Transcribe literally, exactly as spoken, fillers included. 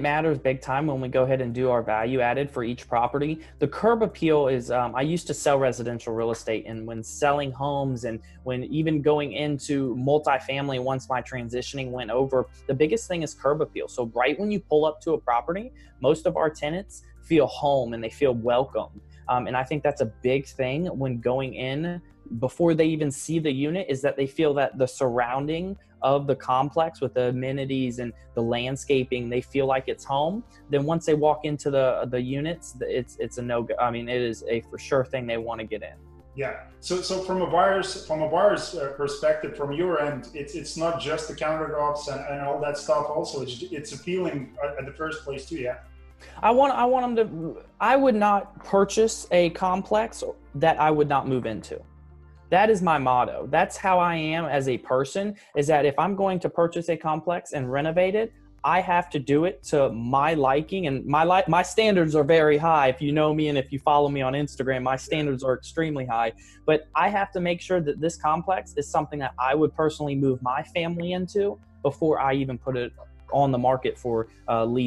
matters big time when we go ahead and do our value added for each property. The curb appeal is, um, I used to sell residential real estate, and when selling homes and when even going into multifamily, once my transitioning went over, the biggest thing is curb appeal. So right when you pull up to a property, most of our tenants feel home and they feel welcome. Um, and I think that's a big thing when going in before they even see the unit, is that they feel that the surrounding of the complex with the amenities and the landscaping, they feel like it's home. Then once they walk into the the units, it's it's a no go. I mean, it is a for sure thing they want to get in. Yeah. So so from a buyer's from a buyer's perspective, from your end, it's it's not just the countertops and, and all that stuff. Also, it's it's appealing at the first place too. Yeah. I want I want them to. I would not purchase a complex that I would not move into. That is my motto. That's how I am as a person, is that if I'm going to purchase a complex and renovate it, I have to do it to my liking, and my li my standards are very high. If you know me and if you follow me on Instagram, my standards are extremely high, but I have to make sure that this complex is something that I would personally move my family into before I even put it on the market for uh, lease.